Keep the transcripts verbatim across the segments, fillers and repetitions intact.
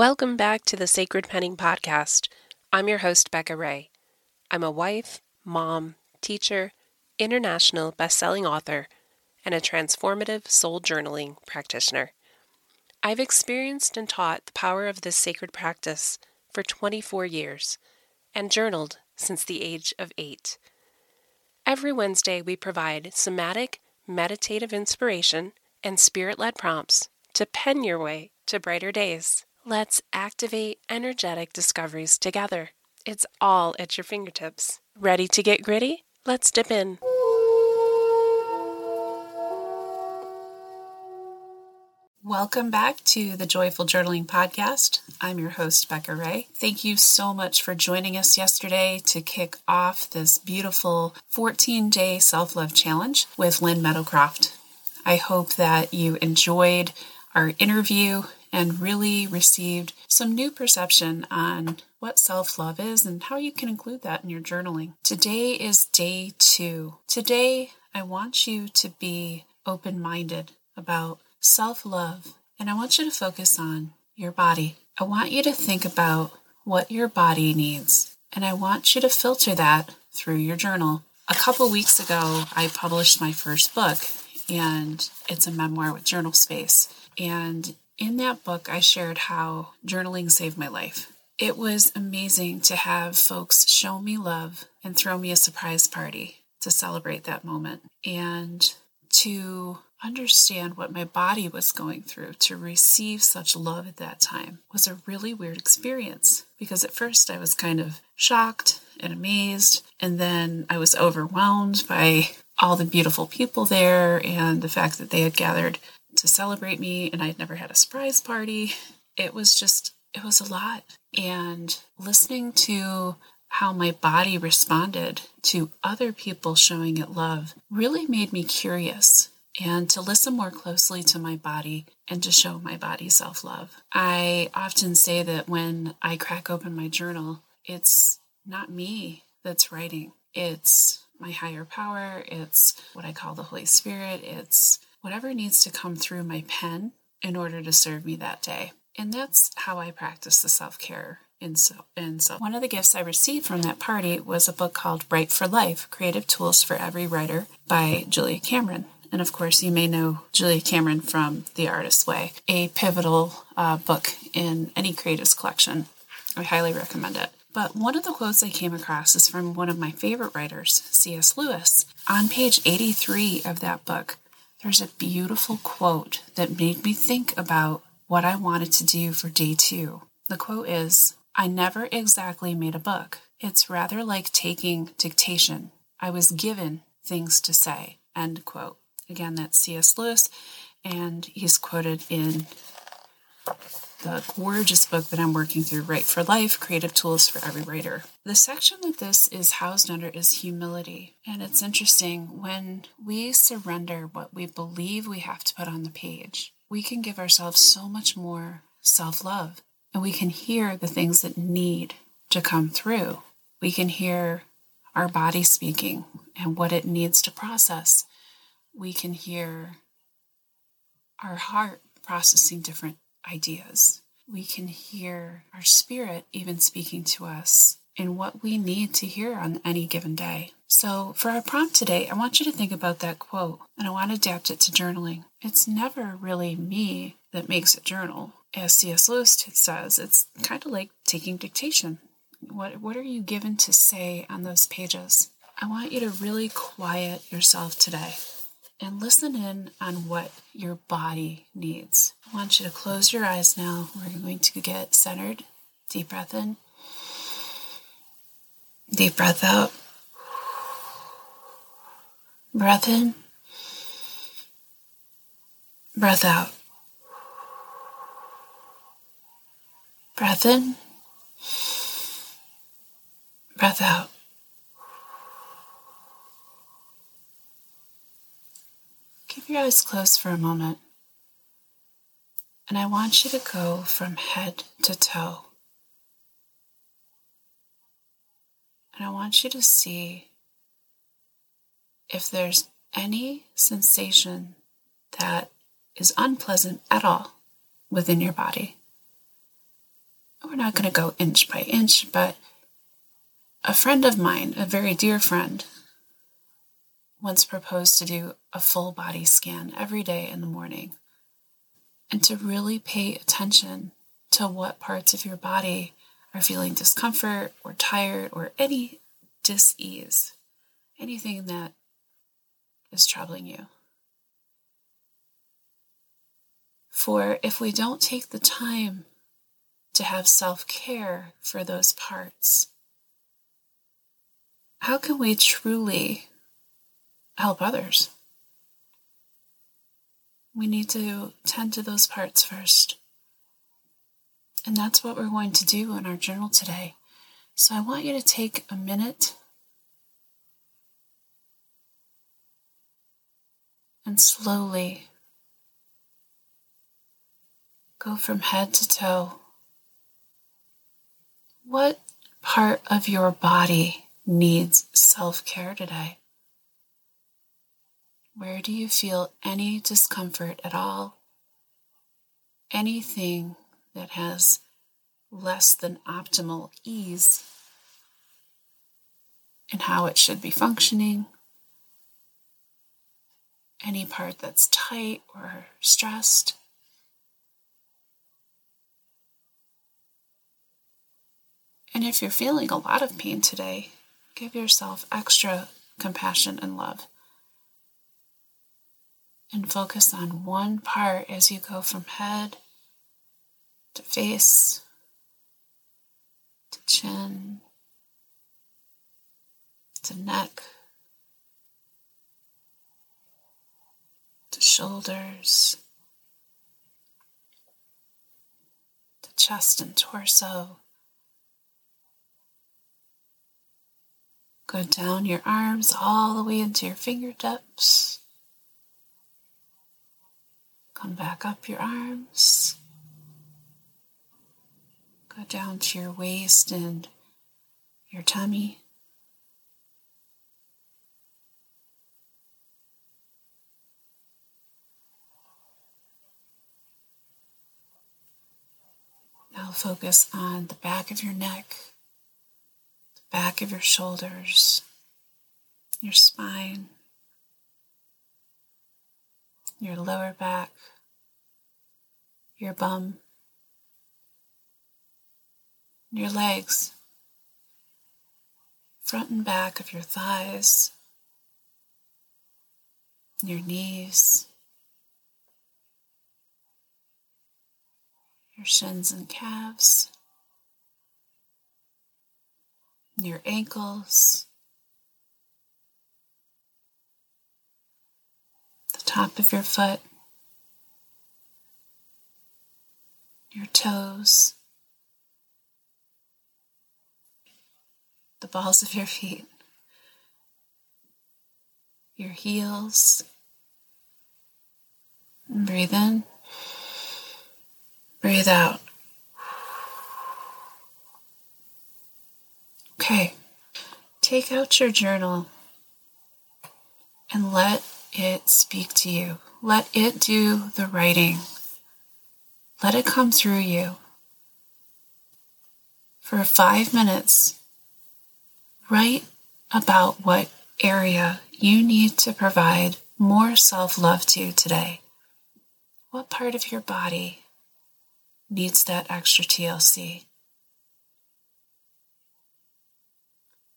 Welcome back to the Sacred Penning Podcast. I'm your host, Becca Rae. I'm a wife, mom, teacher, international best-selling author, and a transformative soul journaling practitioner. I've experienced and taught the power of this sacred practice for twenty-four years and journaled since the age of eight. Every Wednesday, we provide somatic, meditative inspiration and spirit-led prompts to pen your way to brighter days. Let's activate energetic discoveries together. It's all at your fingertips. Ready to get gritty? Let's dip in. Welcome back to the Joyful Journaling Podcast. I'm your host, Becca Rae. Thank you so much for joining us yesterday to kick off this beautiful fourteen-day self-love challenge with Lynn Meadowcroft. I hope that you enjoyed our interview and really received some new perception on what self-love is and how you can include that in your journaling. Today is day two. Today, I want you to be open-minded about self-love, and I want you to focus on your body. I want you to think about what your body needs, and I want you to filter that through your journal. A couple weeks ago, I published my first book, and it's a memoir with journal space. And in that book, I shared how journaling saved my life. It was amazing to have folks show me love and throw me a surprise party to celebrate that moment, and to understand what my body was going through to receive such love at that time was a really weird experience, because at first I was kind of shocked and amazed, and then I was overwhelmed by all the beautiful people there and the fact that they had gathered to celebrate me and I'd never had a surprise party. It was just, it was a lot. And listening to how my body responded to other people showing it love really made me curious and to listen more closely to my body and to show my body self-love. I often say that when I crack open my journal, it's not me that's writing. It's my higher power. It's what I call the Holy Spirit. It's whatever needs to come through my pen in order to serve me that day. And that's how I practice the self-care. And so, and so one of the gifts I received from that party was a book called Write for Life, Creative Tools for Every Writer by Julia Cameron. And of course, you may know Julia Cameron from The Artist's Way, a pivotal uh, book in any creative's collection. I highly recommend it. But one of the quotes I came across is from one of my favorite writers, C S Lewis. On page eighty-three of that book, there's a beautiful quote that made me think about what I wanted to do for day two. The quote is, "I never exactly made a book. It's rather like taking dictation. I was given things to say." End quote. Again, that's C S Lewis, and he's quoted in the gorgeous book that I'm working through, Write for Life, Creative Tools for Every Writer. The section that this is housed under is humility, and it's interesting. When we surrender what we believe we have to put on the page, we can give ourselves so much more self-love, and we can hear the things that need to come through. We can hear our body speaking and what it needs to process. We can hear our heart processing different ideas. We can hear our spirit even speaking to us in what we need to hear on any given day. So for our prompt today, I want you to think about that quote, and I want to adapt it to journaling. It's never really me that makes a journal. As C S Lewis says, it's kind of like taking dictation. What, what are you given to say on those pages? I want you to really quiet yourself today and listen in on what your body needs. I want you to close your eyes now. We're going to get centered. Deep breath in. Deep breath out. Breath in. Breath out. Breath in. Breath out. Keep your eyes closed for a moment, and I want you to go from head to toe, and I want you to see if there's any sensation that is unpleasant at all within your body. we're not going to go inch by inch, but a friend of mine, a very dear friend, once proposed to do a full body scan every day in the morning and to really pay attention to what parts of your body are feeling discomfort or tired or any dis-ease, anything that is troubling you. For if we don't take the time to have self-care for those parts, how can we truly help others? We need to tend to those parts first. And that's what we're going to do in our journal today. So I want you to take a minute and slowly go from head to toe. What part of your body needs self-care today? Where do you feel any discomfort at all? Anything that has less than optimal ease in how it should be functioning? Any part that's tight or stressed? And if you're feeling a lot of pain today, give yourself extra compassion and love. And focus on one part as you go from head to face to chin to neck to shoulders to chest and torso. Go down your arms all the way into your fingertips. Come back up your arms. Go down to your waist and your tummy. Now focus on the back of your neck, the back of your shoulders, your spine, your lower back, your bum, your legs, front and back of your thighs, your knees, your shins and calves, your ankles, the top of your foot, your toes, the balls of your feet, your heels. And breathe in, breathe out. Okay, take out your journal and let it speak to you. Let it do the writing. Let it come through you. For five minutes, write about what area you need to provide more self-love to today. What part of your body needs that extra T L C?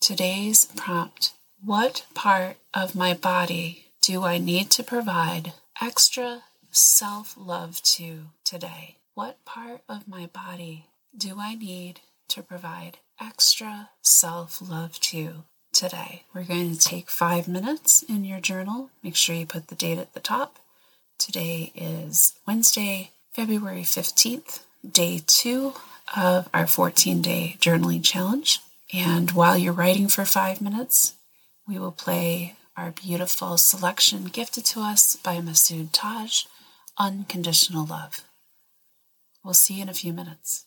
Today's prompt: what part of my body do I need to provide extra self-love to today? What part of my body do I need to provide extra self-love to today? We're going to take five minutes in your journal. Make sure you put the date at the top. Today is Wednesday, February fifteenth, day two of our fourteen-day journaling challenge. And while you're writing for five minutes, we will play our beautiful selection gifted to us by Masood Taj, Unconditional Love. We'll see you in a few minutes.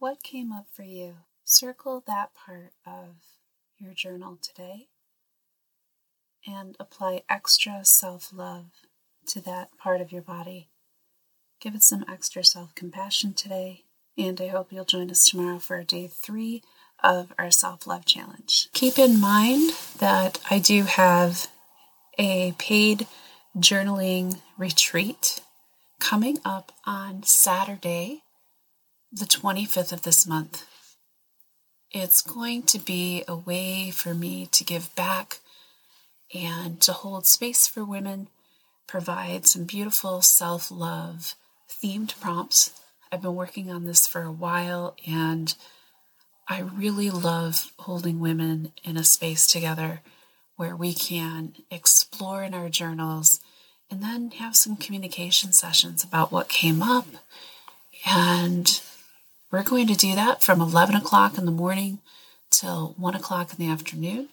What came up for you? Circle that part of your journal today and apply extra self-love to that part of your body. Give it some extra self-compassion today, and I hope you'll join us tomorrow for day three of our self-love challenge. Keep in mind that I do have a paid journaling retreat coming up on Saturday, the twenty-fifth of this month. It's going to be a way for me to give back and to hold space for women, provide some beautiful self-love themed prompts. I've been working on this for a while, and I really love holding women in a space together where we can explore in our journals and then have some communication sessions about what came up. And we're going to do that from eleven o'clock in the morning till one o'clock in the afternoon.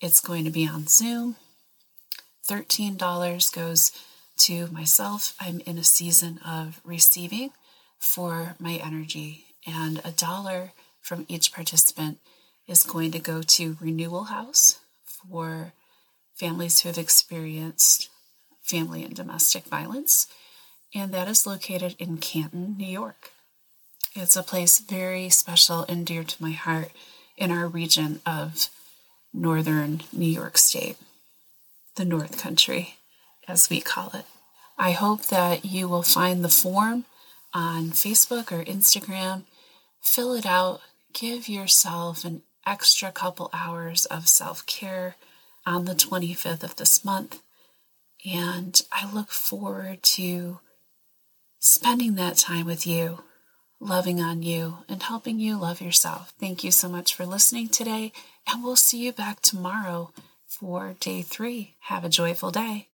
It's going to be on Zoom. thirteen dollars goes to myself. I'm in a season of receiving for my energy, and a dollar from each participant is going to go to Renewal House for families who have experienced family and domestic violence, and that is located in Canton, New York. It's a place very special and dear to my heart in our region of northern New York State, the North Country, as we call it. I hope that you will find the form on Facebook or Instagram, fill it out, give yourself an extra couple hours of self-care on the twenty-fifth of this month, and I look forward to spending that time with you, loving on you, and helping you love yourself. Thank you so much for listening today, and we'll see you back tomorrow for day three. Have a joyful day.